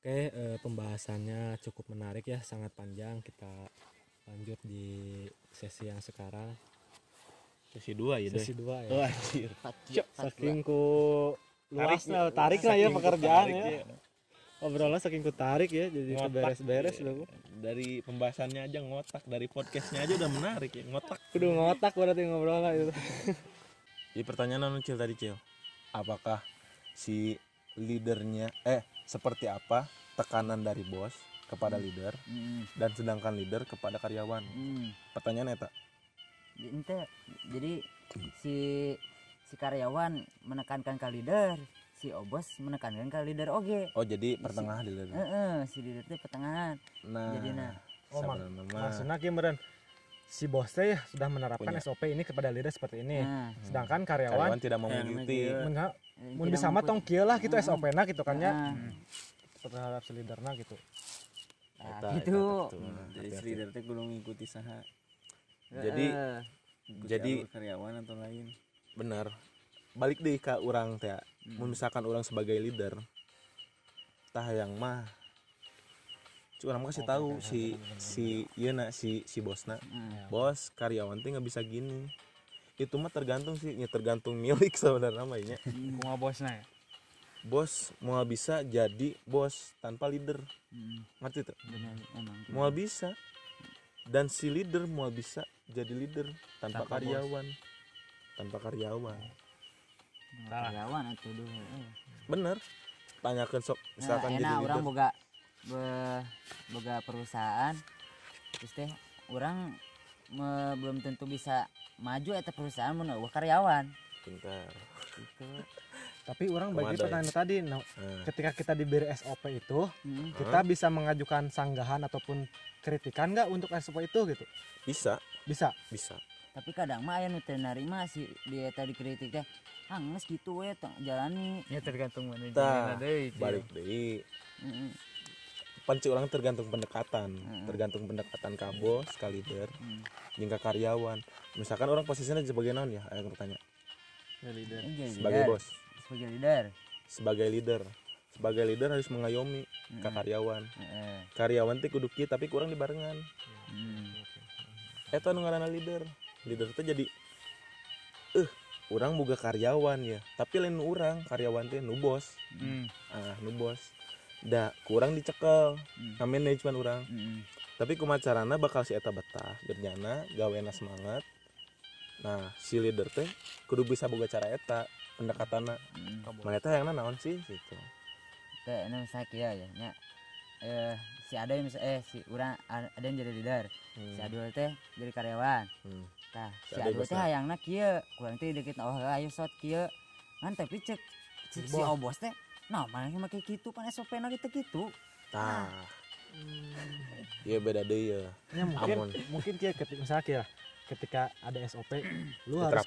Oke, pembahasannya cukup menarik ya, sangat panjang. Kita lanjut di sesi yang sekarang. Sesi 2 ya. Sesi 2 ya. Anjir. Saking ku luas lah, tarik lah ya pekerjaan ya. Obrolan saking ku tarik ya, jadi beres-beres loh. Dari pembahasannya aja ngotak, dari podcastnya aja udah menarik ya, ngotak. Kudu ngotak berarti ngobrol lah itu. Jadi pertanyaan anu Cil tadi Cil. Apakah si leadernya seperti apa tekanan dari bos kepada leader dan sedangkan leader kepada karyawan? Pertanyaan eta. Jadi si karyawan menekankan ke leader, si bos menekankan ke leader oge. Oh, jadi pertengahan si, leader. Heeh, si leader teh pertengahan. Nah. Jadina. Oh, maksudna kieu meureun. Si bos teh sudah menerapkan SOP ini kepada leader seperti ini. Sedangkan karyawan tidak mengikuti. Mun bisa mah tong kieu lah gitu SOP-na gitu kan ya. Terhadap si leaderna gitu. Nah, gitu. Jadi si leader teh kudu ngikuti saha. Jadi karyawan atau lain. Benar. Balik deh ke urang teh. Mun misalkan urang sebagai leader tah yang mah urang mah kasih tahu si bosna. Bos karyawan teh enggak bisa gini. Itu mah tergantung milik sebenarnya namanya. Kumaha bosna ya? Bos mau bisa jadi bos tanpa leader. Ngerti tuh? Mau bisa dan si leader mau bisa jadi leader tanpa karyawan. Karyawan atuh dulu. Bener. Tanyakeun sok misalkan jadi leader. Urang boga perusahaan terus teh urang belum tentu bisa maju eta perusahaan mun eueuh karyawan. Pintar. Gitu. Tapi orang bagi pertanyaan tadi, ketika kita diberi SOP itu, kita bisa mengajukan sanggahan ataupun kritikan nggak untuk SOP itu gitu? Bisa. Tapi kadang mah aya nu teu narima sih dia tadi kritik teh, hanges gitu we jalani. Ya tergantung mana jalana deui. Balik deui. Panci orang tergantung pendekatan, ke bos, ke leader, jeung ka karyawan. Misalkan orang posisinya sebagai naon ya, aya bertanya. Sebagai leader harus mengayomi ke karyawan. Karyawan teh kudu kieu tapi kurang dibarengan. Eta nu ngaranna leader teh jadi urang boga karyawan ya tapi lain urang karyawan teh nu bos. Da kurang dicekel ka manajemen urang. Tapi kumacarana bakal si eta betah gerjana gawena semangat. Nah, si leader teh kudu bisa boga cara eta pendekatanna. Mana eta hayangna naon sih gitu. Teh anu sakieu ya nya. Si ada yang si urang ada yang jadi leader. Si Adul teh jadi karyawan. Tah, si Adul teh hayangna kieu, kurang teh dikit ayo shot kieu. Ngan tapi cek si bos teh, nah mana make kitu pan SOP-na kitu. Tah. Ieu beda deui ya. Mungkin kieu ketika sakieu. Ketika ada SOP, lu harus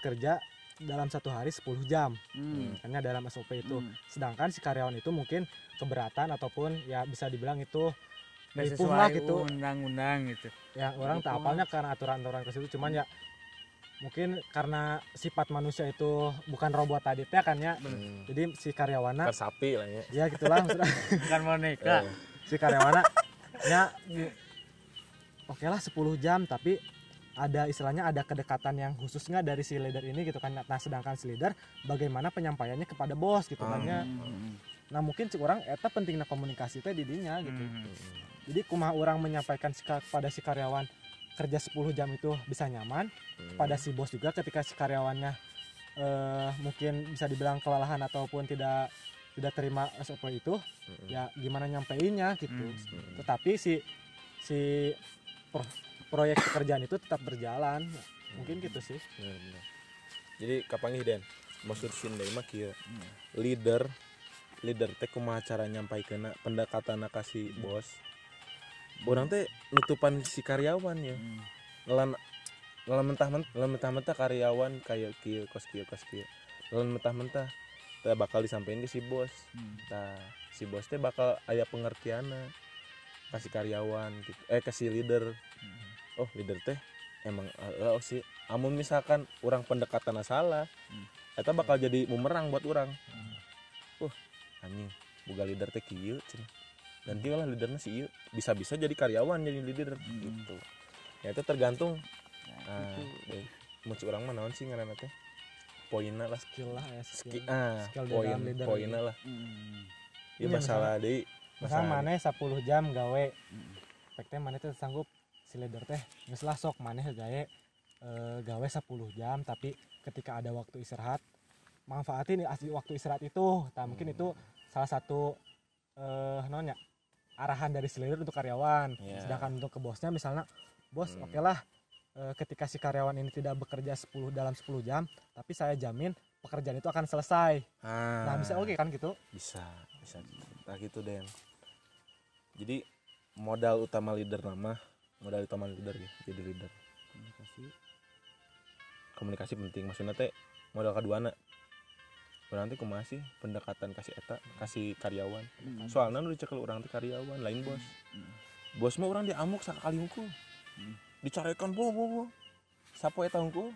kerja dalam satu hari 10 jam. Karena dalam SOP itu. Sedangkan si karyawan itu mungkin keberatan ataupun ya bisa dibilang itu nipu lah gitu. Undang-undang gitu. Ya orang tak apalnya karena aturan-aturan tersebut. Cuman ya mungkin karena sifat manusia itu bukan robot tadi teh kan ya. Jadi si karyawana sapi lah ya. Ya gitulah maksudnya. Bukan boneka. Si karyawana ya oke lah 10 jam tapi ada istilahnya ada kedekatan yang khusus nggak dari si leader ini gitu kan. Nah sedangkan si leader bagaimana penyampaiannya kepada bos gitu kan ya. Nah mungkin si orang eta pentingna komunikasi teh di dinya gitu. Jadi kumaha orang menyampaikan kepada si karyawan kerja 10 jam itu bisa nyaman. Kepada si bos juga ketika si karyawannya mungkin bisa dibilang kelelahan ataupun tidak terima SOP itu. Ya gimana nyampeinnya gitu. Tetapi si proyek pekerjaan itu tetap berjalan. Mungkin gitu sih. Benar. Jadi kapanggih Den, maksud sindai mah kieu. Leader teh kumaha cara nyampaikeunna pendekatanna ka si bos. Urang teh nutupan si karyawan ya. Lamun mentah-mentah karyawan kaya kieu. Lamun mentah-mentah teh bakal disampaikan ke si bos. Tah, si bos teh bakal aya pengertianna kasih karyawan gitu. Kasih leader. Oh leader teh emang sih amun misalkan orang pendekatan salah, eta bakal jadi bumerang buat orang. Anjing boga leader teh kieu cenah. Dan dia lah leadernya si ieu, bisa-bisa jadi karyawan jadi leader gitu. Ya itu tergantung deh. Muncul orang mah naon sih ngaranna teh? Poinna lah, skill lah ya, skill. Skill poin, poinna lah. Ieu masalah deui. Masalah maneh 10 jam gawe. Pek teh maneh teh sanggup si leader teh geus lah sok maneh gawe gawe 10 jam tapi ketika ada waktu istirahat manfaatin waktu istirahat itu. Nah, mungkin itu salah satu nanya arahan dari si leader untuk karyawan. Yeah. Sedangkan untuk ke bosnya misalnya bos oke lah ketika si karyawan ini tidak bekerja dalam 10 jam tapi saya jamin pekerjaan itu akan selesai. Nah, bisa oke kan gitu? Bisa. Nah, gitu deh. Jadi modal utama leader ya, jadi leader. Komunikasi penting maksudnya teh modal kaduana. Berarti kumaha sih pendekatan kasih eta kasih karyawan. Soalnya nu dicekel urang teh karyawan lain bos. Bos mah urang diamuk sakali hukum. Dicarekan bobo. Sapoe eta hungkul?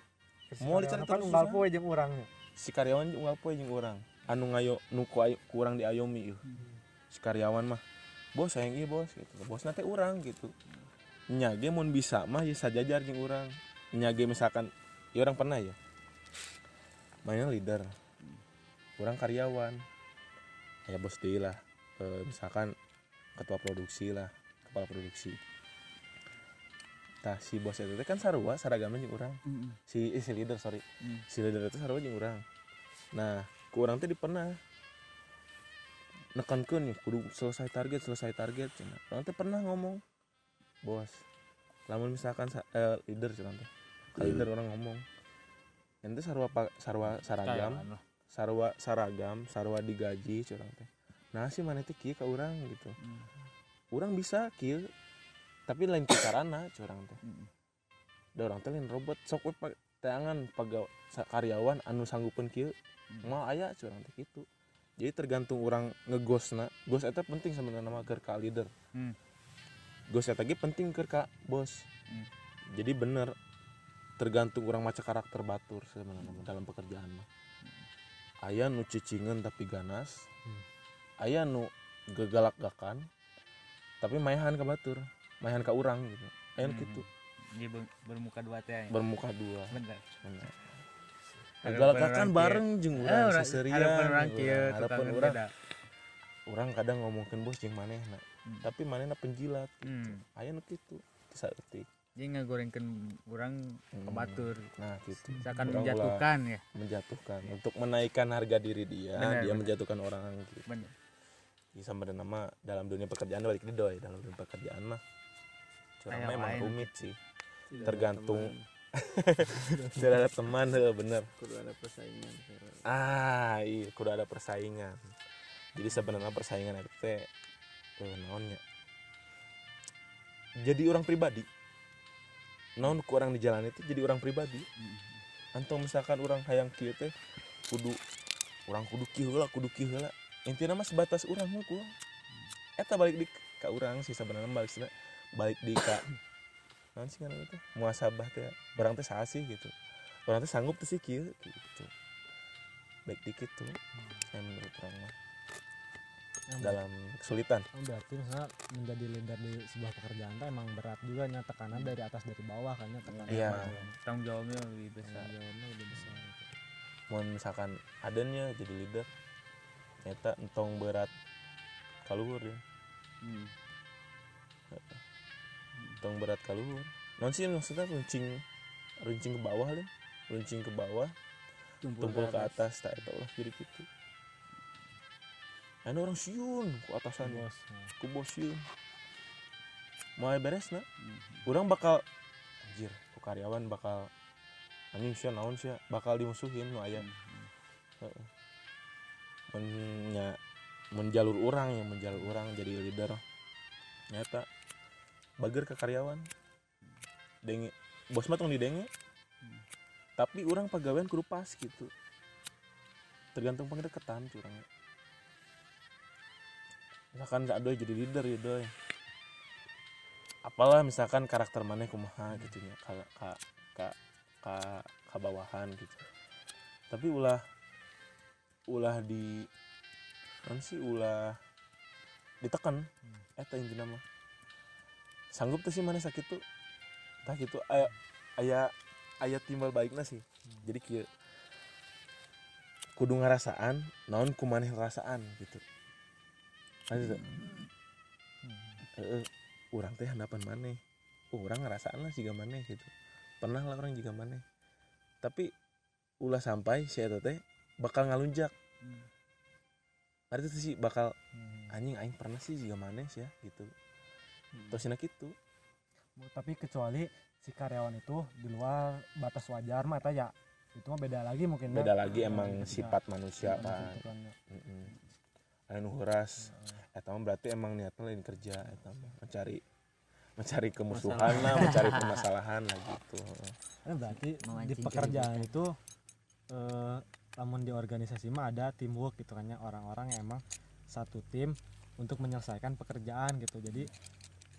Moal dicarekan unggal poe jeung urang. Si karyawan unggal poe jeung urang. Anu ngayo nu ku urang diayomi ieu. Si karyawan mah bos sayang ieu bos gitu. Bosna teh urang gitu. Nya ge mun bisa mah ieu sajajar jeung urang. Nya ge misalkan ieu urang pernah ya. Mainan leader. Urang karyawan. Ya bos deui lah. Misalkan ketua produksi lah, kepala produksi. Tah si bos itu kan sarua saragamna jeung urang. Si leader sorry. Si leader itu sarua jeung urang. Nah, ku urang teh pernah nekankeun kudu selesai target cenah. Urang teh pernah ngomong, "Bos, lamun misalkan leader cenah teh. Ka leader urang ngomong, ente sarua saragam, sarua digaji cenah teh. Nah, si maneh teh kieu ka urang gitu. Urang bisa kieu tapi lain kitarana curang teh. Da urang teh lain robot sok we teangan karyawan anu sanggupeun kieu. Moal aya curang teh kitu. Jadi tergantung urang ngegosna. Gos eta penting sebenarnya mah keur ka leader. Gos eta ge penting keur ka bos. Jadi bener tergantung urang maca karakter batur sebenarnya dalam pekerjaan mah. Aya nu cicingeun tapi ganas. Aya nu gegalak-gakan tapi maehan ka batur. Mayan ke orang gitu, ayan gitu. Dia bermuka dua teh. Bermuka dua. Bener. Galakakan bareng jeung urang saseurean. Harapan orang. Orang kadang ngomongkeun bos jeung manehna, tapi manehna penjilat gitu. Ayan gitu, saeutik. Jeung ngagorengkeun urang ka batur. Nah, gitu. Misalkan menjatuhkan ya. Menjatuhkan untuk menaikkan harga diri dia, menjatuhkan orang gitu. Bener. Ieu sampeurna mah dalam dunia pekerjaan balik di doy, dalam dunia pekerjaan mah curang memang rumit sih. Tergantung terhadap teman heuh bener. Kudu ada persaingan. Iya kudu ada persaingan. Jadi sebenarnya persaingan eta teh naon nya? Jadi orang pribadi. Naon ku urang di jalan itu jadi orang pribadi. Antong misalkan orang hayang kieu teh kudu kieu heula, Intina mah sebatas urang heuh. Eta balik di ka urang sih sebenarnya balik di ka naon sih ngaranna teh muasabah teh urang teh saha sih gitu urang teh sanggup teh sih kieu gitu baik dikit tuh saya menurut urang mah dalam kesulitan berarti misalnya menjadi leader di sebuah pekerjaan teh emang berat juga nya tekanan dari atas dari bawah kan nya tekanan tanggung jawabnya lebih besar gitu. Mun misalkan adanya jadi leader eta entong berat kaluhur ya. Tong berat kaluhur. Naon sih maksudnya runcing ke bawah, tumpul ke atas tak eta ulah jadi kitu. Anu urang sieun ku atasan bos. Ku bos sieun. Moal beresna. Urang bakal anjir, ku karyawan bakal anjing sia naon sia, bakal dimusuhin nu aya. Heeh. Menjalur orang jadi leader. Nyata bager ke karyawan denge bos mah tong didenge tapi urang pagawean kudu pas gitu tergantung pangdeketan curangnya misalkan gak doy jadi leader ya doy apalah misalkan karakter maneh kumaha gitu nya ka bawahan gitu tapi ulah di kan sih ulah ditekan eta injina mah sanggup teh sih mana sakit tuh tah gitu aya timbal baikna sih jadi kieu kudu ngarasaan naon kumaneh rasaan gitu kan gitu urang teh hanapan maneh urang ngarasaan lah siga maneh gitu pernah lah orang jiga maneh tapi ulah sampai si eta teh bakal ngalunjak hari itu sih bakal anjing pernah sih juga manis ya gitu terusnya gitu tapi kecuali si karyawan itu di luar batas wajar mah ya itu mah beda lagi mungkin beda dah. Lagi emang sifat manusia kan anu huras eta mah berarti emang niatnya lain kerja eta mah mencari kemusuhan lah mencari permasalahan lah gitu berarti di pekerjaan itu namun di organisasi mah ada teamwork gitu kan ya orang-orang yang emang satu tim untuk menyelesaikan pekerjaan gitu jadi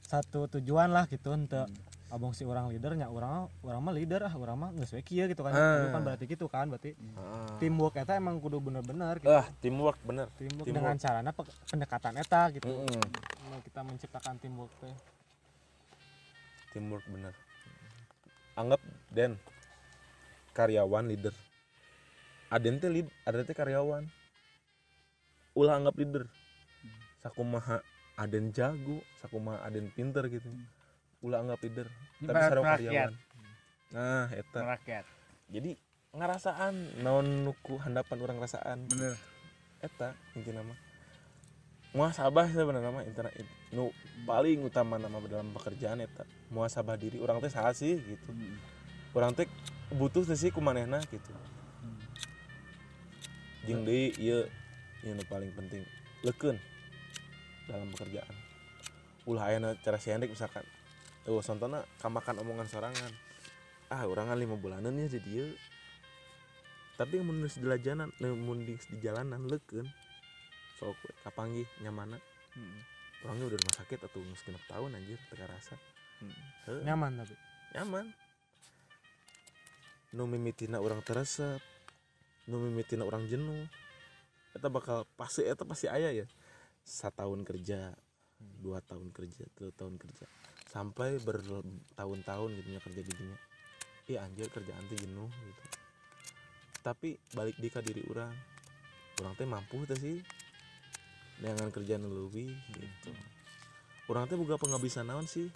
satu tujuan lah gitu untuk abang si orang leadernya orang mah leader orang mah nggak sesuai kia gitu kan bukan berarti gitu kan berarti teamwork eta emang kudu bener-bener gitu. Teamwork bener teamwork dengan caranya pendekatan eta gitu kita menciptakan teamwork teh teamwork bener anggap dan karyawan leader Aden teh karyawan. Ulah anggap leader. Sakumaha Aden jago, sakumaha Aden pinter gitu. Ulah anggap leader, tapi sarua karyawan. Nah, eta. Rakyat. Jadi ngarasaan naon nuku handapan urang rasaan. Bener. Eta intina mah. Muhasabah sebenarnya mah intina nu paling utama nama dalam pekerjaan eta. Muhasabah diri urang teh saha sih gitu. Urang teh butuh sih kumanehna gitu. Jeung deui ieu anu paling penting lekeun dalam pekerjaan ulah aya cara sendek misalkan sontona kamakan omongan sorangan urangan 5 bulanan ya jadi ieu tapi mun di jalanan mun di jalanan lekeun sok kapanggih nyamana urang udah rumah sakit atuh geus 6 tahun anjir teu karasa nyaman tapi nyaman nu mimitina urang teresep nu mimitina orang jenuh eta bakal pasti eta pasti aya ya 1 tahun kerja 2 tahun kerja 3 tahun kerja sampai bertahun-tahun gitunya kerja di dunia anjir kerjaan teh jenuh gitu tapi balik di ka diri urang teh mampu teh sih dengan kerjaan leuwih gitu urang teh boga pengabdian naon sih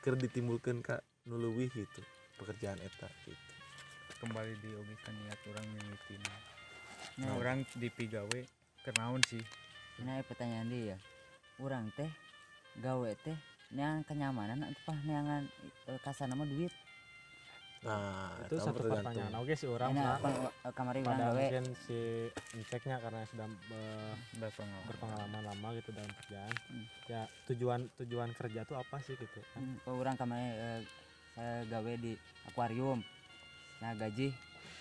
keur ditimbulkeun ka nu leuwih gitu pekerjaan eta gitu kembali diogikeun niat urang mimitina. Nah, urang di pigawe kenaon sih? Nah, pertanyaan dia ya. Urang teh gawe teh neang kenyamanan atau neangan kasana mah duit? Nah, itu satu pertanyaan. Oke si urang mah kamari urang gawe mungkin si inseknya karena sudah berpengalaman lama gitu dalam kerjaan. Ya, tujuan kerja tuh apa sih gitu? Urang kamari saya gawe di akuarium. Nah gaji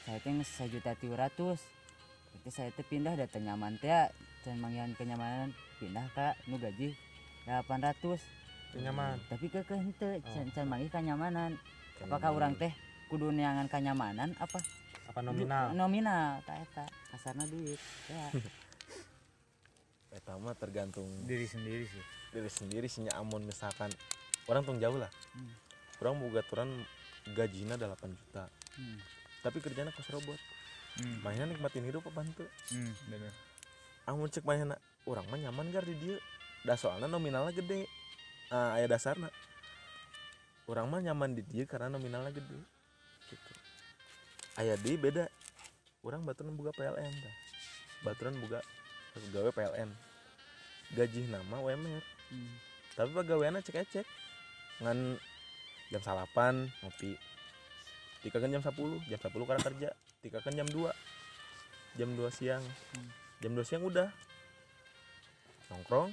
saya teh 1.300.000 berarti saya teh pindah dari nyaman teh dan manggihan kenyamanan pindah ke nu gaji 800 nyaman tapi kekeh henteu can manggih kenyamanan apakah urang teh kudu neangan kenyamanan apa nominal ta eta kasarna duit ya eta mah tergantung diri sendiri sih nya amun misalkan orang tong jauh lah urang boga aturan gajina 8 juta tapi kerjanya kos robot mainnya nikmatin hidup apa bantu bener amun cek mainnya urang mah nyaman gar di dieu da soalna nominalna gede aya dasarna urang mah nyaman di dieu karena nominalna gede gitu aya deui beda urang baturan buka PLN tah baturan buka gawe PLN gaji nama UMR tapi pagaweanna cek ngan jam salapan ngopi tikakan jam 10 karena kerja tikakan jam 2 siang jam 2 siang udah nongkrong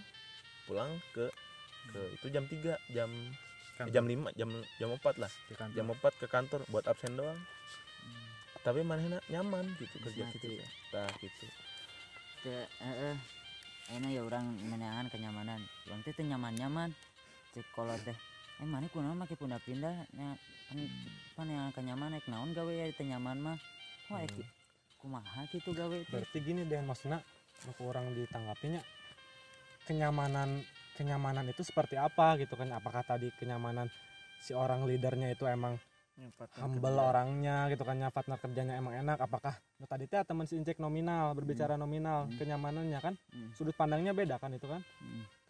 pulang ke itu jam 3 jam 5 jam 4 lah jam 4 ke kantor buat absen doang tapi manehna nyaman gitu kerja gitu tah gitu enak ya orang meneangan kenyamanan yang teh nyaman cek kalau teh maneh kunaon make pindah-pindah nya paneh kenyaman naik naon gawe ya teh nyaman mah kumaha kitu gawe berarti gini deh maksudna kurang ditanggapinya, kenyamanan itu seperti apa gitu kan. Apakah tadi kenyamanan si orang leadernya itu emang humble kerja, orangnya gitu kan, nyafatna kerjanya emang enak, apakah nah, tadi teh teman si Incek nominal, berbicara nominal, kenyamanannya kan sudut pandangnya beda kan itu kan.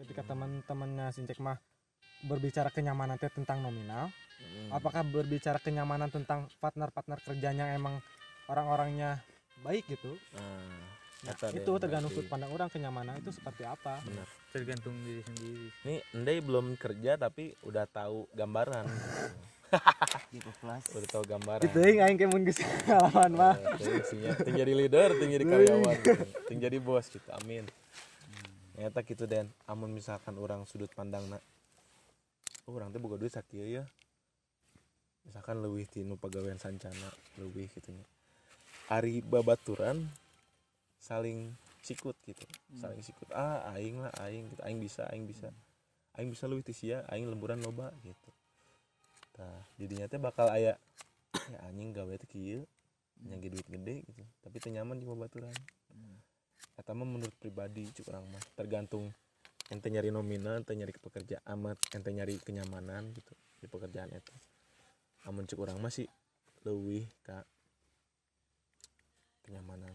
Ketika teman-temannya si Incek mah berbicara kenyamanan teh tentang nominal, apakah berbicara kenyamanan tentang partner-partner kerjanya emang orang-orangnya baik gitu. Nah, itu tergantung sudut pandang orang, kenyamanan itu seperti apa. Benar. Tergantung diri sendiri. Nih, Ndai belum kerja tapi udah tahu gambaran. Udah tahu gambaran. Itu yang aing kemun geus ngalaman mah. Ting jadi leader, ting jadi karyawan, ting jadi bos gitu. Amin. Nyata kitu Den. Amun misalkan orang sudut pandangna, oh, orang teh boga duit sakieu ya. Misalkan leuwih tinu pagawean sancana, leuwih kitu nya. Ari babaturan saling sikut gitu, saling sikut, aing lah, aing gitu, aing bisa lu tisia, aing lemburan loba gitu. Nah jadinya teh bakal aya ya anjing gawe teh kieu nyagi duit gede gitu, tapi teu nyaman di babaturan. Eta mah menurut pribadi cuk urang mah, tergantung ente nyari nominal, ente nyari pekerjaan amat, ente nyari kenyamanan gitu di pekerjaan eta. Amun cuk urang mah sih leuwih ka kenyamanan.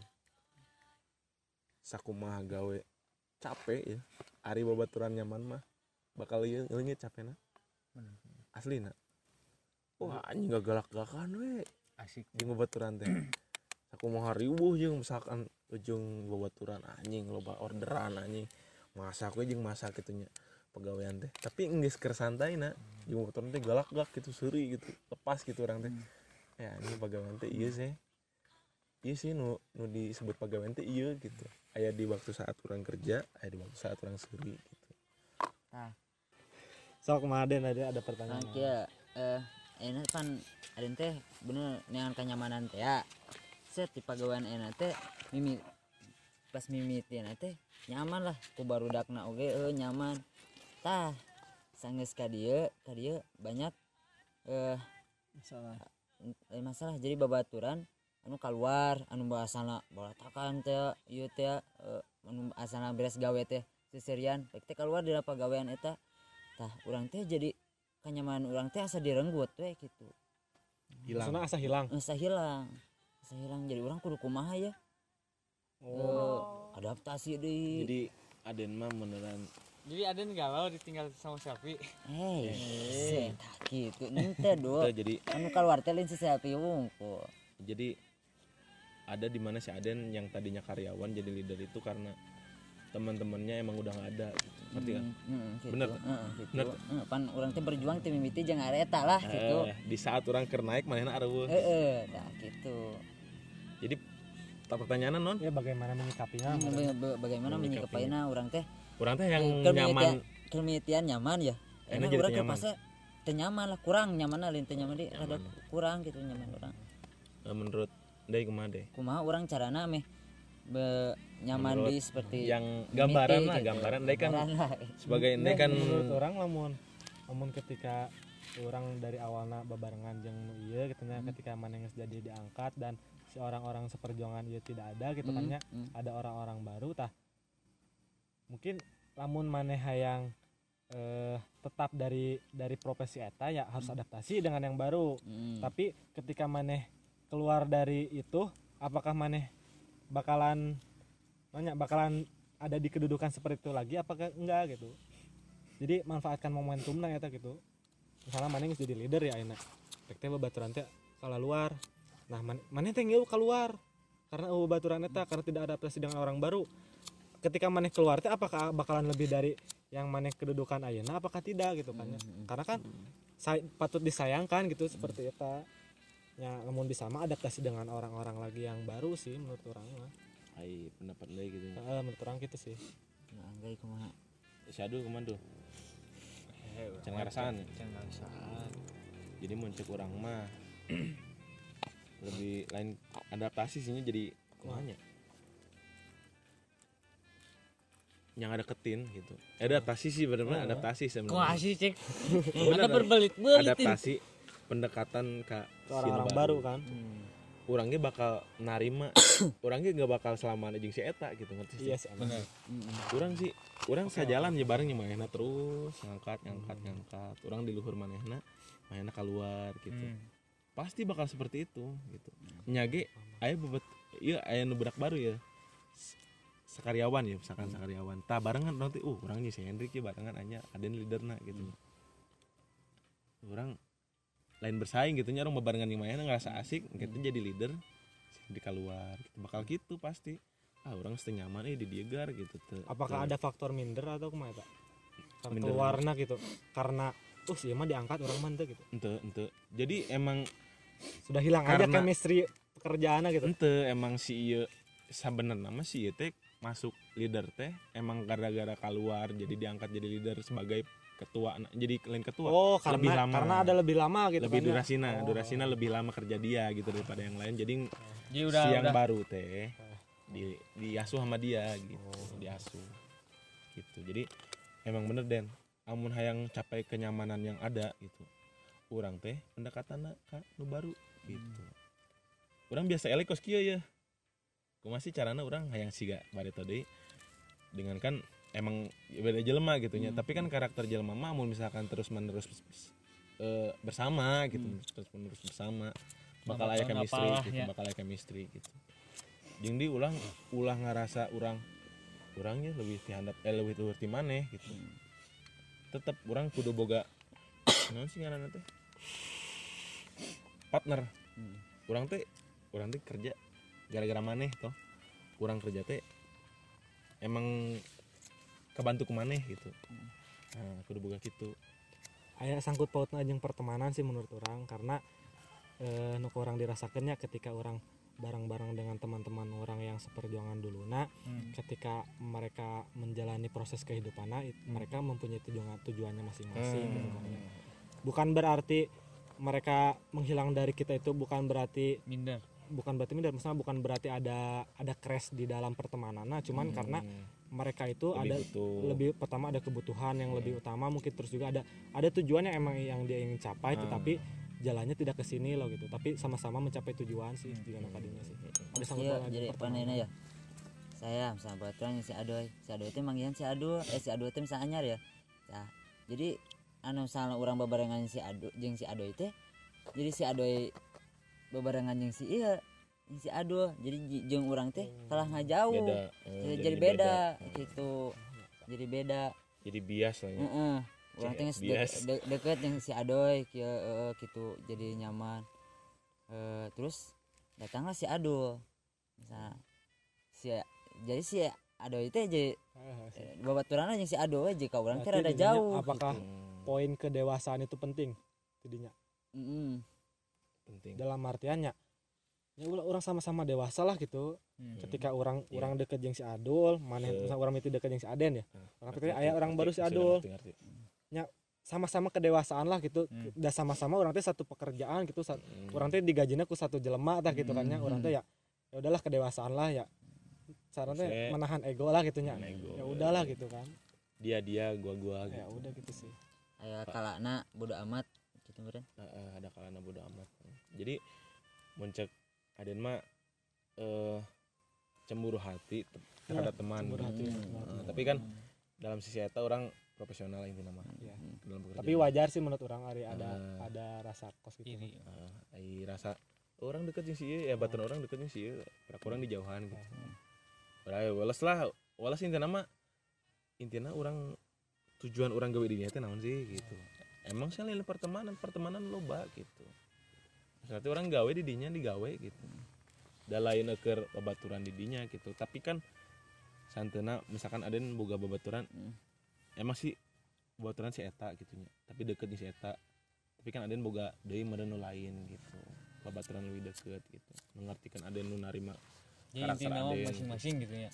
Sakumaha gawe capek ya, ari babaturan nyaman mah bakal leungit capena aslina. Wah anjing gak galak-galakan we asik jeung babaturan teh. Sakumaha riweuh jeung misalkan ujung babaturan anjing loba orderan anjing masak we jeung masak kitu nya pagawean teh, tapi geus keur santaina jeung babaturan teh galak-galak gitu, seuri gitu, lepas gitu orang teh. Ya anjing pagawean teh ieu sih, ieu sih nu disebut pagawean teh ieu gitu. Aya di waktu saat orang kerja, aya di waktu saat orang suri gitu. Nah, so kemarin ada pertanyaan. Nah, kia, enak pan, aden teh bener neangan kenyamanan teh ya. Set di pagawean enak teh, mimi pas mimiti enak teh nyaman lah. Ku baru dakna oge, nyaman. Tah, sanggeus ka dieu banyak masalah. Masalah jadi babaturan. Anu keluar, anu bahasana bolatakan teh, ieu teh anu asana beres gawe teh seserian, baik teh keluar di pagawean eta, tah urang teh jadi kenyamanan urang teh asa direnggut we kitu. Hilang. Maksudna asa hilang. Asa hilang jadi urang kudu kumaha ya? Adaptasi deui. Jadi aden mah beneran. Jadi aden galau ditinggal sama Selfie. Heh. Kitu nenteh do. Jadi anu keluar teh lain si Selfie wungkul. Jadi ada di mana si Aden yang tadinya karyawan jadi leader itu karena teman-temannya emang udah nggak ada, gitu. Ngerti kan? Gitu. Bener. Pan orang teh berjuang teh mimiti jeung areta lah gitu. Di saat orang keur naik manehna areueuh. Nah gitu. Jadi pertanyaan non? Ya bagaimana menyikapinya? Bagaimana menyikapinya orang teh? Orang teh yang nyaman. Kemitian nyaman ya. Enak orang teh pas teh nyaman lah, kurang nyaman lah, teh nyaman di rada kurang gitu nyaman orang. Menurut Ndai kumaha orang carana meh nyaman di seperti yang gambaran Ndai kan sebagai Ndai kan menurut orang lamun ketika orang dari awalna babarengan jeung nu ieu gitu nya, ketika maneh geus jadi diangkat dan si orang-orang seperjuangan ieu tidak ada gitu kan nya, ada orang-orang baru tah mungkin lamun maneh hayang tetap dari profesi eta ya harus adaptasi dengan yang baru. Tapi ketika maneh keluar dari itu, apakah maneh bakalan ada di kedudukan seperti itu lagi apakah enggak gitu. Jadi manfaatkan momentumna eta gitu. Misalnya maneh geus jadi leader ya ayeuna. Rek teh babaturan teh keluar. Nah, maneh teh ngeueuh keluar karena babaturan eta karena tidak adaptasi dengan orang baru. Ketika maneh keluar teh apakah bakalan lebih dari yang maneh kedudukan ayeuna apakah tidak gitu kan. Karena kan patut disayangkan gitu seperti eta. Ya namun bisa mah adaptasi dengan orang-orang lagi yang baru sih menurut orang mah. Ai pendapat Ndai gitu. Menurut orang gitu sih. Nah, Ndai kumaha? Syadul kumaha tuh? Can ngarasaan. Jadi muncul orang mah lebih lain adaptasi sihnya jadi kumanya. Yang deketin gitu. Adaptasi sih benar-benar adaptasi sebenarnya. Kok asih cek. Ada berbelit-belit. Adaptasi pendekatan ke orang baru kan. orangnya bakal narima, orangnya nggak bakal selaman aja si eta gitu, ngerti sih? Iya, benar. Orang sih, orang sajalan ya barengnya manehna terus ngangkat. Orang di luhur manehna keluar gitu. Pasti bakal seperti itu gitu. Nyage aya bebet, ieu aya nu budak baru ya. Sakaryawan ya, misalkan sakaryawan. Tah barengan nanti urang si Hendrik ya barengan anya aden leaderna gitu. Orang lain bersaing gitu nya, orang barengan di mana ngerasa asik gitu jadi leader di keluar gitu. Bakal gitu pasti. Ah orang seteng nyaman di diegar gitu. Apakah ada faktor minder atau kumaha eta? Keluarna gitu. Karena sih mah diangkat orang mah gitu. Ente. Jadi emang sudah hilang aja chemistry pekerjaanna gitu. Ente emang si ieu sabenerna mah si ieu teh masuk leader teh emang gara-gara keluar jadi diangkat jadi leader sebagai ketua, jadi lain ketua. Oh, karena ada lebih lama gitu. Lebih durasinya lebih lama kerja dia gitu daripada yang lain. Jadi udah. Baru teh diasuh sama dia gitu, diasuh. Gitu. Jadi emang bener Den, amun hayang capai kenyamanan yang ada gitu. Urang teh pendekatanna ka nu baru gitu. Urang biasa elekos kieu ya. Kumasih carana urang hayang siga bareto deui dengan kan emang beda jelema gitunya, tapi kan karakter jelema mah mun misalkan terus-menerus bersama gitu, terus-menerus bersama bakal aya chemistry gitu, ya. Jeung di ulah ngarasa urangnya lebih dihandap lebih luhur ti maneh gitu. Tetep urang kudu boga naon sih ngaranna teh? Partner. Urang teh kerja gara-gara maneh toh. Urang kerja teh emang kebantu kumaneh gitu. Nah, kudu boga kitu. Aya sangkut pautna jeung pertemanan sih menurut orang, karena nu orang dirasakeunnya ketika orang bareng-bareng dengan teman-teman orang yang seperjuangan duluna, ketika mereka menjalani proses kehidupanna, mereka mempunyai tujuannya masing-masing. Bukan berarti mereka menghilang dari kita, itu bukan berarti minder. Misalnya bukan berarti ada crash di dalam pertemanan. Nah, cuman karena mereka itu lebih pertama ada kebutuhan yang lebih utama mungkin, terus juga ada tujuan yang emang yang dia ingin capai, tetapi jalannya tidak ke sini loh gitu, tapi sama-sama mencapai tujuan sih dengan tadinya sih. Ada sanggup lagi jadi panena ya. Saya sahabat orang si Adoy itu manggihan si Adoy itu bisa anyar ya. Nah, jadi anu salah orang babarengan si Adoy teh, jadi si Adoy babarengan jeung si ieu si Adoh, jadi jeung urang teh salah ngajauh. Jadi beda gitu. Jadi beda. Jadi bias lah ya. Heeh. Urang teh deket yang si Adoy gitu, jadi nyaman. Terus datanglah si Adoh. Nah, jadi si Adoy teh jadi babaturanna jeung si Adoh aja ka urang teh rada jauh. Apakah poin kedewasaan itu penting tidinya? Penting. Dalam artiannya ya orang sama-sama dewasa lah gitu. Ketika orang deket jeung si Adul, maneh urang miti deket jeung si Aden ya. Orang pikir aya orang baru si Adul. Nya sama-sama kedewasaan lah gitu. Da sama-sama orang teh satu pekerjaan gitu. Orang teh digajina ku satu jelema tah gitu kan nya. Orang teh ya udahlah kedewasaan lah ya. Caranya menahan ego lah gitu nya. Ya udahlah gitu kan. Dia gua gitu. Ya udah gitu sih. Aya kalana bodo amat gitu meureun. Ada kalana bodo amat. Jadi muncak Aden mah cemburu hati terhadap teman. Tapi kan dalam sisi eta orang profesional intinya mah. Yeah. Tapi wajar sih menurut orang ada rasa kos gitu. Ai rasa orang deket jeung si ieu ya batan orang deket jeung si ieu, kurang dijauhan gitu. Ora welas intinya orang tujuan orang gawe di dinya teh naon sih gitu. Emang sih lain pertemanan loba gitu. Berarti orang gawe di dinya digawe gitu. Da lain keur babaturan di dinya gitu. Tapi kan santeuna misalkan Aden boga babaturan emang sih babaturan si eta gitu nya. Tapi deket jeung si eta. Tapi kan Aden boga deui meureun nu lain gitu. Babaturan leuwih deket gitu. Mengartikeun Aden nu narima karakter Aden masing-masing gitu nya.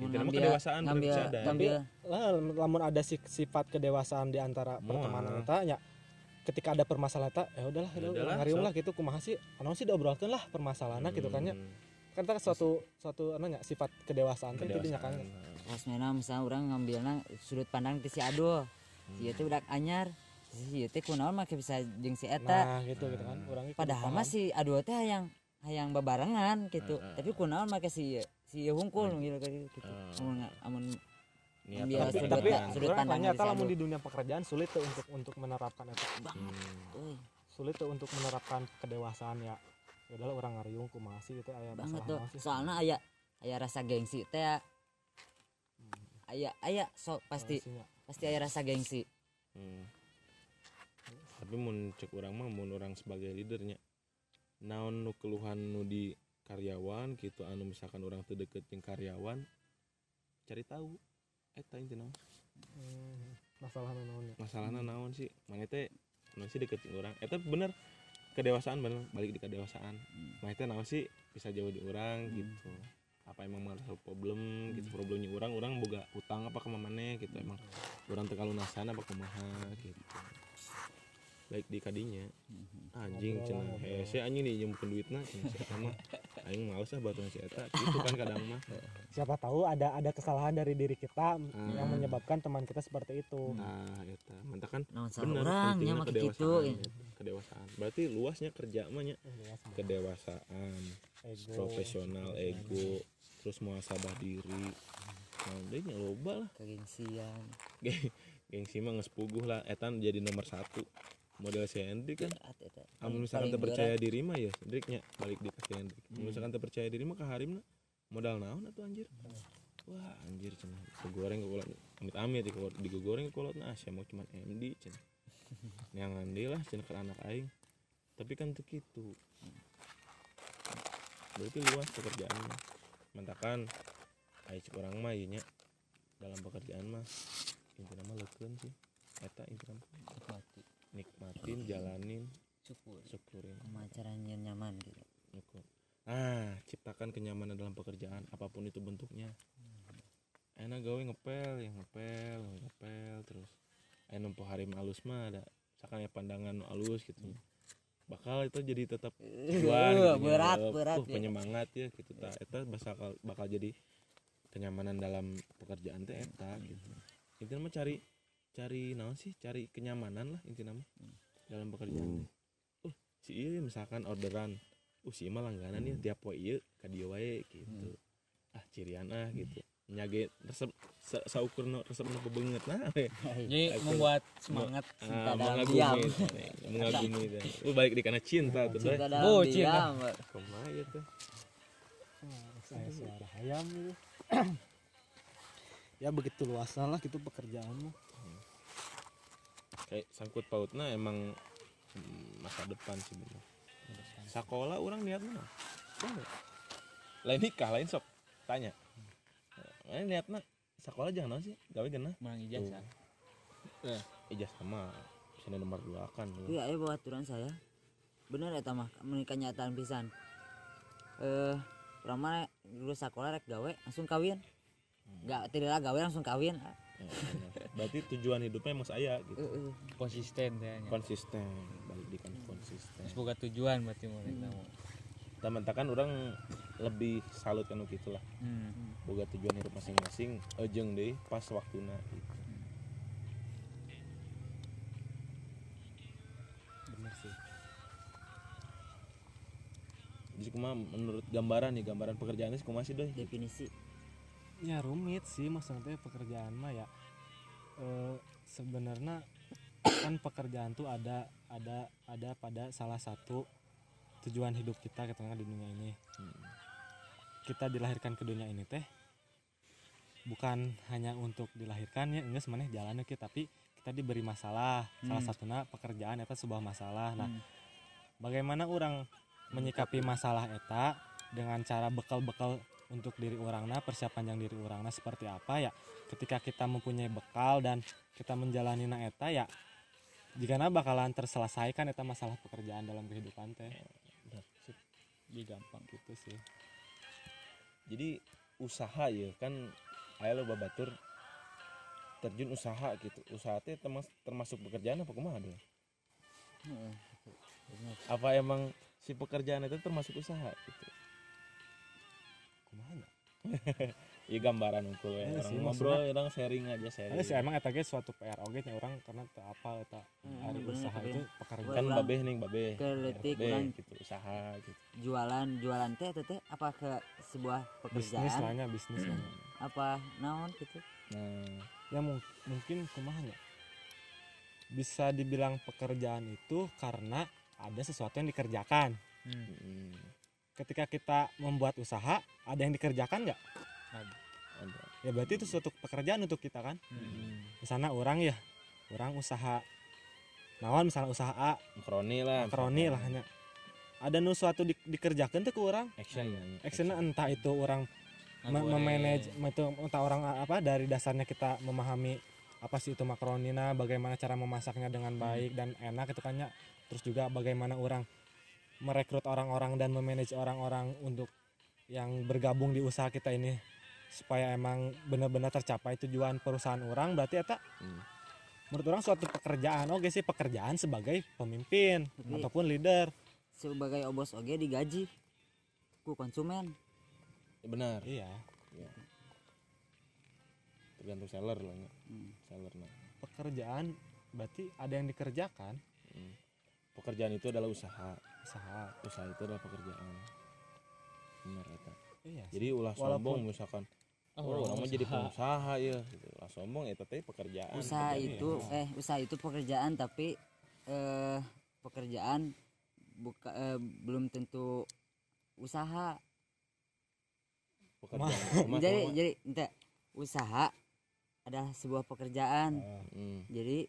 Intinya mah kedewasaan bercanda. Tapi lamun ada sifat kedewasaan di antara pertemanan eta nya, ketika ada permasalahan ya udahlah ngariumlah gitu, kumaha sih anu sih diobrolkeun lah permasalahanna gitu kan nya. Kan tara suatu anu nya sifat kedewasaan teh gitu nya kan. Rasmena misalnya urang ngambilna sudut pandang ti si Adul. Si ieu teh budak anyar, si ieu teh kunaon mah bisa jeung si eta. Nah, gitu kan. Urang padahal mah si Adul teh yang hayang babarengan gitu. Tapi kunaon make si hungkul gitu. Amun niat tapi ternyata lamun di dunia pekerjaan sulit tuh untuk menerapkan itu. Sulit tuh untuk menerapkan kedewasaan ya. Ya adalah orang ngariung kumasi gitu aya masalah. Soalnya aya rasa gengsi teh. Aya so pasti aya rasa gengsi. Tapi mun cek urang mah mun urang sebagai leadernya naon nu keluhan nu di karyawan gitu anu misalkan urang teu deukeut jeung karyawan cari tahu eta inti naon. Masalahna naon? Masalahna naon sih? Mane teh naon sih deukeut jeung urang? Eta bener kedewasaan bener balik di kedewasaan. Mane teh naon sih bisa jauh di urang gitu. Apa emang masalah problem gitu problemnya urang boga hutang apa kumaha maneh gitu emang urang teu kalunasan apa kumaha gitu. Baik di kadinya anjing cenah hese anjing dijempukin duitna eta mah aing males ah baturan si eta gitu kan kadang mah siapa tahu ada kesalahan dari diri kita yang menyebabkan teman kita seperti itu eta mantap kan bener pentingnya kedewasaan berarti luasnya kerja mah nya kedewasaan ego. Profesional ego terus muhasabah diri deui nya loba lah gengsian gengsi mah geus puguh lah eta jadi nomor 1 model si Hendrik kan amun misalkan terpercaya diri mah ya Hendriknya balik di si Hendrik misalkan terpercaya diri mah ka harimna modal naon atuh anjir wah anjir cenah digoreng ke kolot amit-amit digoreng ke kolotna asa mau cuman MD cenah neangan deui lah cenah ka anak aing tapi kan teu kitu berarti luas pekerjaan mentakan aya cik urang mah ieu nya dalam pekerjaan mah intina mah leukeun sih eta intina nikmatin jalanin syukurin acara nyaman gitu ciptakan kenyamanan dalam pekerjaan apapun itu bentuknya enak gawe ngepel terus anu poharim alus mah ada misalkan ya pandangan alus gitu bakal itu jadi tetap juan berat penyemangat ya gitu ta eta bakal jadi kenyamanan dalam pekerjaan teh eta gitu intinya mah cari naon sih cari kenyamanan lah intinya mah dalam pekerjaan si ieu misalkan orderan si mah langganan ya tiap poe ieu ka dieu wae gitu cirian gitu nyage resep saukurna resep nu beungeut nah jadi membuat semangat cinta dalam diam mengagumi teh balik di kana cinta tuh cinta kumaha ieu teh saya hayam gitu ya begitu luasnya lah gitu pekerjaanmu kayak sangkut pautnya emang masa depan sih bener sekolah orang niat mana lain nikah lain sok tanya lain niatnya sekolah jangan sih gawe genah menang ijazah ijazah mah misalnya nomor 2 kan iya ya buat aturan saya bener ya tamah menikah nyataan pisan orang mana lulus sekolah rek gawe langsung kawin nggak tidaklah gawe langsung kawin berarti tujuan hidupnya emang saya gitu konsisten ya konsisten balik di konsisten semoga tujuan berarti mau teman-teman orang lebih salut kan gitulah boga tujuan hidup masing-masing jeung deh pas waktuna gitu. Benar sih jadi kumaha menurut gambaran pekerjaan kumaha sih doi definisi ya rumit sih maksudnya pekerjaan mah ya sebenarnya kan pekerjaan tuh ada pada salah satu tujuan hidup kita ketika di dunia ini kita dilahirkan ke dunia ini teh bukan hanya untuk dilahirkan ya enggak sebenarnya jalannya kita tapi kita diberi masalah salah satunya pekerjaan eta sebuah masalah nah bagaimana orang menyikapi masalah eta dengan cara bekal-bekal untuk diri orangna persiapan yang diri orangna seperti apa ya ketika kita mempunyai bekal dan kita menjalani na eta ya jikana bakalan terselesaikan eta masalah pekerjaan dalam kehidupan teh jadi gampang gitu sih jadi usaha ya kan aya loba batur terjun usaha gitu usaha teh termasuk pekerjaan apa kumaha deh apa emang si pekerjaan itu termasuk usaha gitu mana Iya gambaran unggul ya. Orang sih, ngobrol, orang sharing aja sharing. Ada sih emang eta ge suatu PR oge nya orang karena teu apal eta ari usaha itu pekerjaan kan babeh ning babeh. Keleutik urang gitu usaha gitu. Jualan teh apa ke sebuah pekerjaan? Bisnisnya bisnisnya. Apa naon gitu. Nah, ya mungkin kumaha nya? Bisa dibilang pekerjaan itu karena ada sesuatu yang dikerjakan. Ketika kita membuat usaha, ada yang dikerjakan nggak? Ada. Ya berarti itu suatu pekerjaan untuk kita kan? Misalnya orang ya, orang usaha nawan misalnya usaha A, makroni lah hanya. Ada nu suatu dikerjakan tuh ke orang. Actionnya entah itu orang memanage, entah orang apa dari dasarnya kita memahami apa sih itu makronina, bagaimana cara memasaknya dengan baik dan enak itu kan ya. Terus juga bagaimana orang merekrut orang-orang dan memanage orang-orang untuk yang bergabung di usaha kita ini supaya emang benar-benar tercapai tujuan perusahaan orang. Berarti eta menurut orang suatu pekerjaan oke sih, pekerjaan sebagai pemimpin ataupun leader, sebagai obos oke digaji ku konsumen ya, benar iya. Tergantung seller lah ya. Seller nah. Pekerjaan berarti ada yang dikerjakan. Pekerjaan itu adalah usaha itu adalah pekerjaan, benar kata. Iya, jadi ulah sombong misalkan orang mau jadi pengusaha ya gitu. Ulah sombong itu teh pekerjaan, usaha itu pekerjaan, tapi pekerjaan buka, belum tentu usaha pekerjaan. jadi enggak, usaha adalah sebuah pekerjaan. Jadi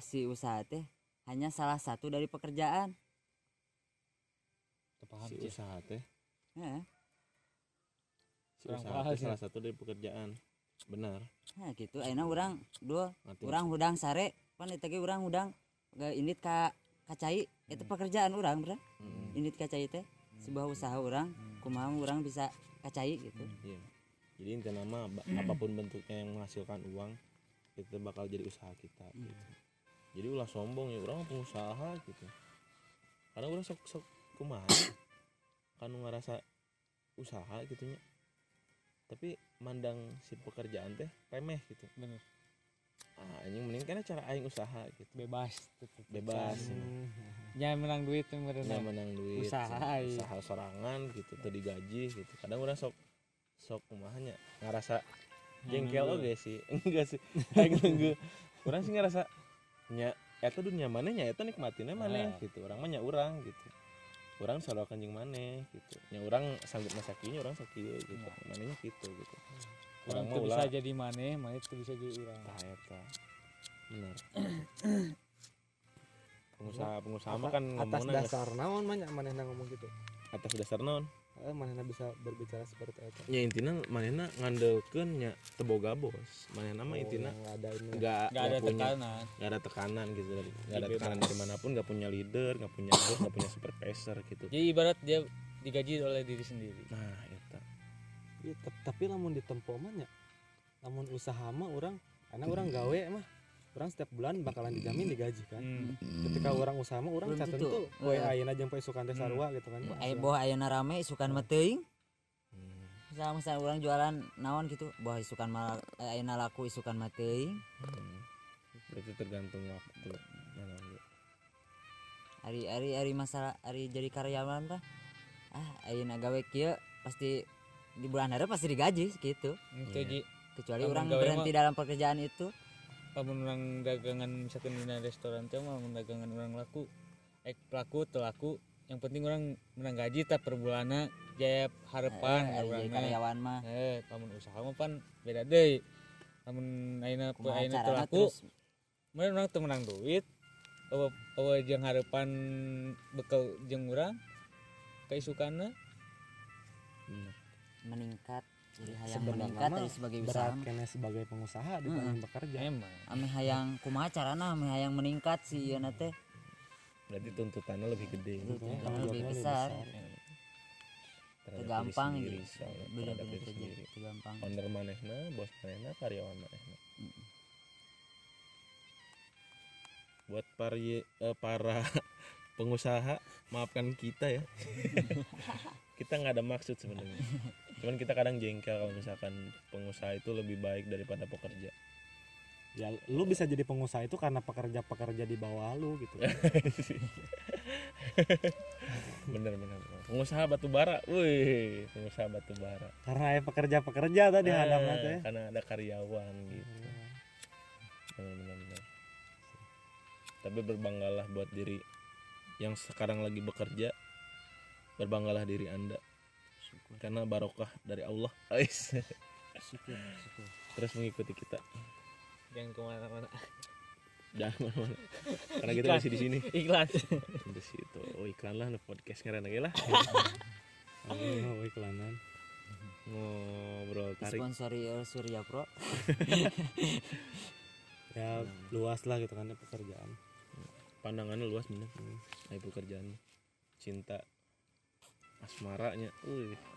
si usaha teh hanya salah satu dari pekerjaan. Paham si usaha teh si usaha teh salah satu dari pekerjaan, benar gitu. Ayeuna urang dua urang hudang sare pan eta ge urang hudang indit ka kacai, eta pekerjaan urang bener. Indit kacai teh sebuah usaha urang, kumaha urang bisa kacai gitu. Jadi intinya mah apapun bentuknya yang menghasilkan uang itu bakal jadi usaha kita gitu. Jadi ulah sombong ya urang pengusaha gitu, karena urang sok kumaha kan ngerasa usaha gitunya, tapi mandang si pekerjaan teh remeh gitu. Bener. Anjing mending karena cara aing usaha gitu. Bebas. Nya menang duit teh menang duit. Usaha sorangan gitu, teu digaji gitu. Kadang urang sok kumaha nya ngerasa jengkel oge sih. Enggak sih. Aing nunggu. Urang sih ngerasa nya eta dunia maneh nya eta nikmatinna maneh gitu. Urang mah nya urang gitu. Orang sorokan jeung maneh gitu. Nya orang sanggup masakieu, orang sakieu gitu. Manehnya gitu gitu. Orang mah bisa jadi maneh, maneh teu bisa jadi urang. Tah eta. Bener. Pengusaha mah kan atas dasar naon manehna ngomong gitu. Atas dasar naon? Manehna bisa berbicara seperti eta. Ya intina manehna ngandelkeun nya teu boga bos. Manehna mah intina enggak ada tekanan gitu, enggak ada tekanan dari manapun, enggak punya leader, enggak punya bos, enggak punya supervisor gitu. Jadi ibarat dia digaji oleh diri sendiri. Nah, eta. Ya, tapi lamun ditempo mah nya lamun usaha mah urang gawe mah orang setiap bulan bakalan dijamin digaji kan. Ketika orang usaha mah orang catentu poe ayeuna jeung poe sukan teh sarua gitu kan. Boh ayeuna rame sukan mah teuing. Misalnya orang jualan naon gitu, boh sukan mah ayeuna laku sukan mah teuing. Itu tergantung waktu. Ari masalah ari jadi karyawan tah. Ayeuna gawe kieu pasti di bulan hareup pasti digaji gitu. Kecuali orang berhenti dalam pekerjaan itu. Lamun urang dagangan misalkan dina restoran teh mah dagangan urang laku, yang penting urang menang gaji tah per bulanna jaya harapan urang karyawan mah. Lamun usaha mah pan beda deui. Lamun ayeuna teu laku, mun urang teu menang duit, eueuh jeung harapan bekel jeung urang kaisukanna meningkat. Jadi hayang meningkat tadi sebagai usaha karena sebagai pengusaha dibanding bekerja emang. Ame hayang kumaha carana ame hayang meningkat si ieu teh. Berarti tuntutannya lebih gede. Lebih besar. Gampang gitu. Bener-bener terjadi gampang. Owner manehna, bos manehna, karyawan manehna. Buat para pengusaha, maafkan kita ya. Kita enggak ada maksud sebenarnya. Cuman kita kadang jengkel kalau misalkan pengusaha itu lebih baik daripada pekerja. Ya lu bisa jadi pengusaha itu karena pekerja-pekerja di bawah lu gitu. Bener-bener. Pengusaha batubara, wih, pengusaha batubara. Karena ada pekerja-pekerja tadi hadapannya. Karena ada karyawan gitu. Bener-bener. Tapi berbanggalah buat diri yang sekarang lagi bekerja. Berbanggalah diri Anda. Syukur. Karena barokah dari Allah. Syukur, syukur. Terus mengikuti kita. Jangan kemana-mana. Jangan kemana-mana. Karena kita masih di sini. Iklan. Di situ. Oh iklan lah, podcast keren lagi lah. Oh iklanan. Ngobrol tarik. Sponsori Surya Pro. Ya luas lah gitu kan pekerjaan. Pandangannya luas bener. Ayo pekerjaan. Cinta. Asmaranya.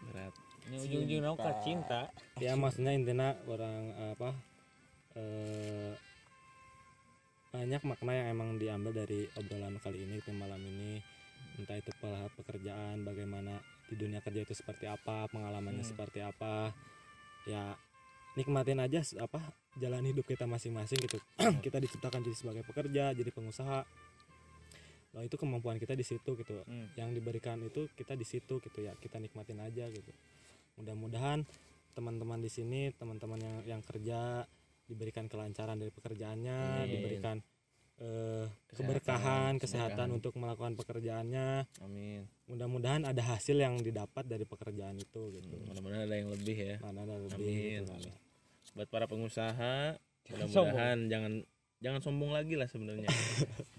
Berat. Ujung-ujung nong ke cinta. Ya maksudnya intinya orang apa? Banyak makna yang emang diambil dari obrolan kali ini ke malam ini, entah itu pekerjaan, bagaimana di dunia kerja itu seperti apa, pengalamannya seperti apa, ya nikmatin aja apa jalan hidup kita masing-masing gitu. Kita diciptakan jadi sebagai pekerja, jadi pengusaha, loh itu kemampuan kita di situ gitu, yang diberikan itu kita di situ gitu ya, kita nikmatin aja gitu. Mudah-mudahan teman-teman di sini, teman-teman yang kerja diberikan kelancaran dari pekerjaannya, diberikan keberkahan, kesehatan untuk melakukan pekerjaannya. Amin. Mudah-mudahan ada hasil yang didapat dari pekerjaan itu gitu. Mudah-mudahan ada yang lebih ya. Amin. Gitu. Buat para pengusaha, mudah-mudahan jangan sombong lagi lah sebenarnya.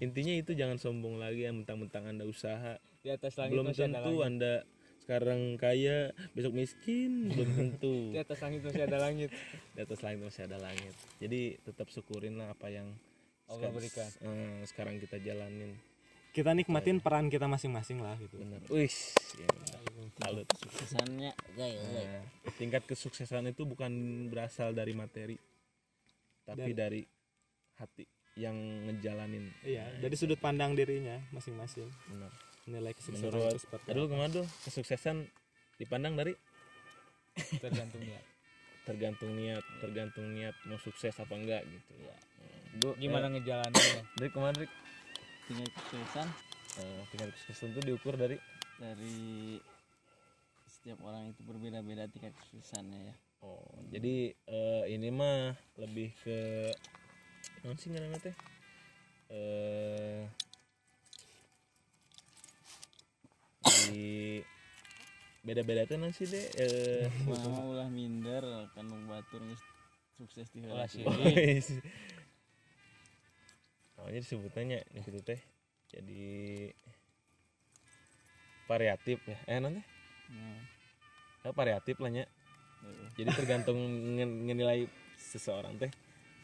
Intinya itu jangan sombong lagi, yang mentang-mentang Anda usaha. Di atas langit belum tentu Anda sekarang kaya, besok miskin, belum tentu. Di atas langit masih ada langit. Di atas langit masih ada langit. Jadi tetap syukurin lah apa yang Allah berikan. Sekarang kita jalanin. Kita nikmatin peran kita masing-masing lah gitu. Benar. Wis, ya benar. Kesuksesannya tingkat kesuksesan itu bukan berasal dari materi, tapi dari hati yang ngejalanin. Iya, dari sudut pandang dirinya masing-masing. Benar. Nilai kesuksesan itu seperti kesuksesan dipandang dari tergantung niat mau sukses apa enggak gitu ya. Gimana ngejalaninnya? Dari kemarin tingkat kesuksesan itu diukur dari setiap orang itu berbeda-beda tingkat kesuksesannya ya. Jadi ini mah lebih ke non sih ngarana teh beda-beda kan sih deh. Mau ulah minder kan batur sukses di heula sih. Namanya disebutannya gitu teh. Jadi variatif ya. Nanti. Nah, variatif lah nya. Jadi tergantung nilai seseorang teh.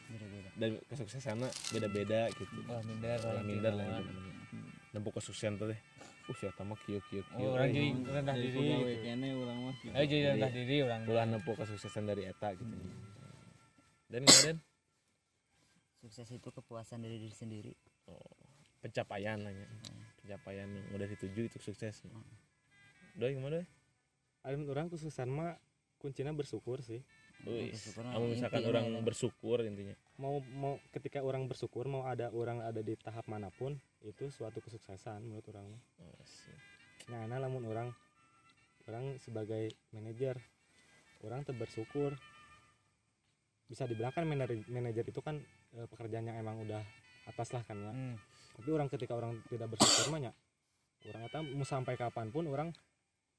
Beda-beda. Dan kesuksesannya beda-beda gitu. Ulah minder lah. Nempo kesuksesan teh. Usia tamak kieu. Orang jadi rendah diri. Kene urang mah. Ayo jadi rendah diri urang. Ulah nempo kesuksesan dari eta gitu. Dan kemudian sukses itu kepuasan dari diri sendiri. Pencapaian lah ya. Pencapaian yang udah dituju itu sukses. Doi gimana doi? Alim urang kesuksesan mah kuncinya bersyukur sih. Kamu misalkan orang bersyukur intinya. Mau ketika orang bersyukur, mau ada orang ada di tahap manapun, itu suatu kesuksesan menurut orang. Nah, namun orang sebagai manajer, orang bersyukur. Bisa dibilang kan manajer itu kan pekerjaan yang emang udah atas lah kan ya. Tapi orang ketika orang tidak bersyukur banyak, orang kata mau sampai kapanpun orang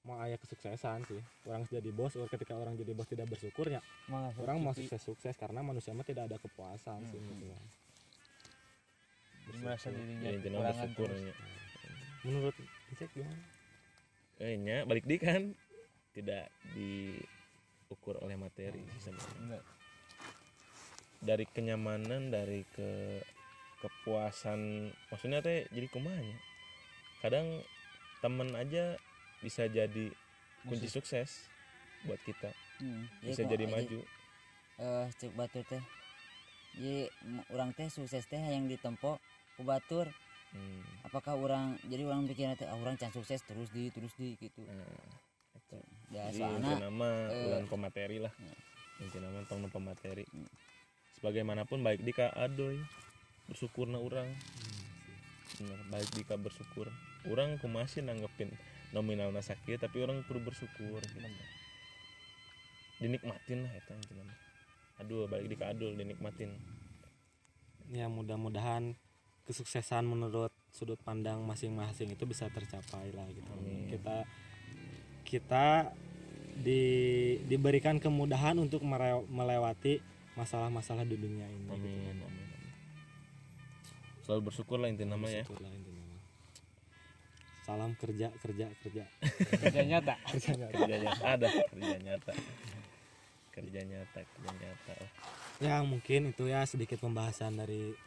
mau ayah kesuksesan sih. Orang jadi bos, ketika orang jadi bos tidak bersyukurnya, orang mau sukses karena manusia mah tidak ada kepuasan sih gitu. Merasa dirinya kurang bersyukurnya. Menurut cek gimana? Nya balik di kan tidak diukur oleh materi sih sebenarnya. Dari kenyamanan, dari kepuasan, maksudnya teh jadi kumaha nya. Kadang teman aja bisa jadi kunci sukses buat kita. Bisa jadi maju. Cek batur teh. Jadi orang teh sukses teh yang ditempo ku batur. Apakah orang jadi orang pikirnya teh orang can sukses terus di gitu. Ya, soalnya nama ulang pemateri lah. Inti nama tong pemateri. Sebagaimanapun baik dika adoy bersyukurna urang. Bener, baik dika bersyukur. Urang kumasih nanggepin nominalna sakit tapi urang perlu bersyukur gitu. Dinikmatin lah eta inti nama. Aduh, balik dika adul dinikmatin. Ya, mudah-mudahan kesuksesan menurut sudut pandang masing-masing itu bisa tercapai lah gitu. Amin. Kita diberikan kemudahan untuk melewati masalah-masalah di dunia ini. Amin. Gitu. Amin. Selalu bersyukur lah inti nama ya. Salam kerja. Kerja nyata. Ada kerja nyata. Ya mungkin itu ya sedikit pembahasan dari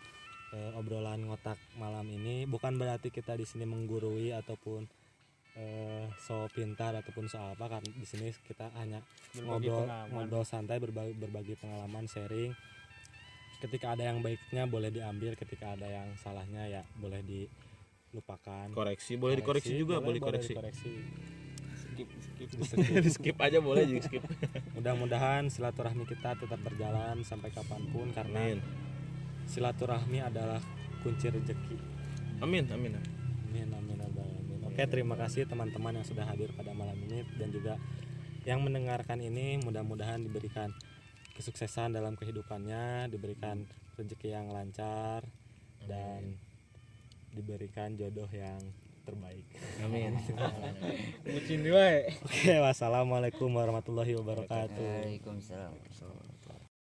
obrolan ngotak malam ini. Bukan berarti kita di sini menggurui ataupun so pintar ataupun so apa, kan di sini kita hanya ngobrol santai, berbagi pengalaman, sharing. Ketika ada yang baiknya boleh diambil, ketika ada yang salahnya ya boleh dilupakan. Boleh dikoreksi. Skip aja boleh juga skip. Mudah-mudahan silaturahmi kita tetap berjalan sampai kapanpun karena silaturahmi adalah kunci rezeki. Amin. Oke, terima kasih teman-teman yang sudah hadir pada malam ini dan juga yang mendengarkan ini, mudah-mudahan diberikan kesuksesan dalam kehidupannya, diberikan rezeki yang lancar, dan diberikan jodoh yang terbaik. Amin. Oke, wassalamualaikum warahmatullahi wabarakatuh. Waalaikumsalam.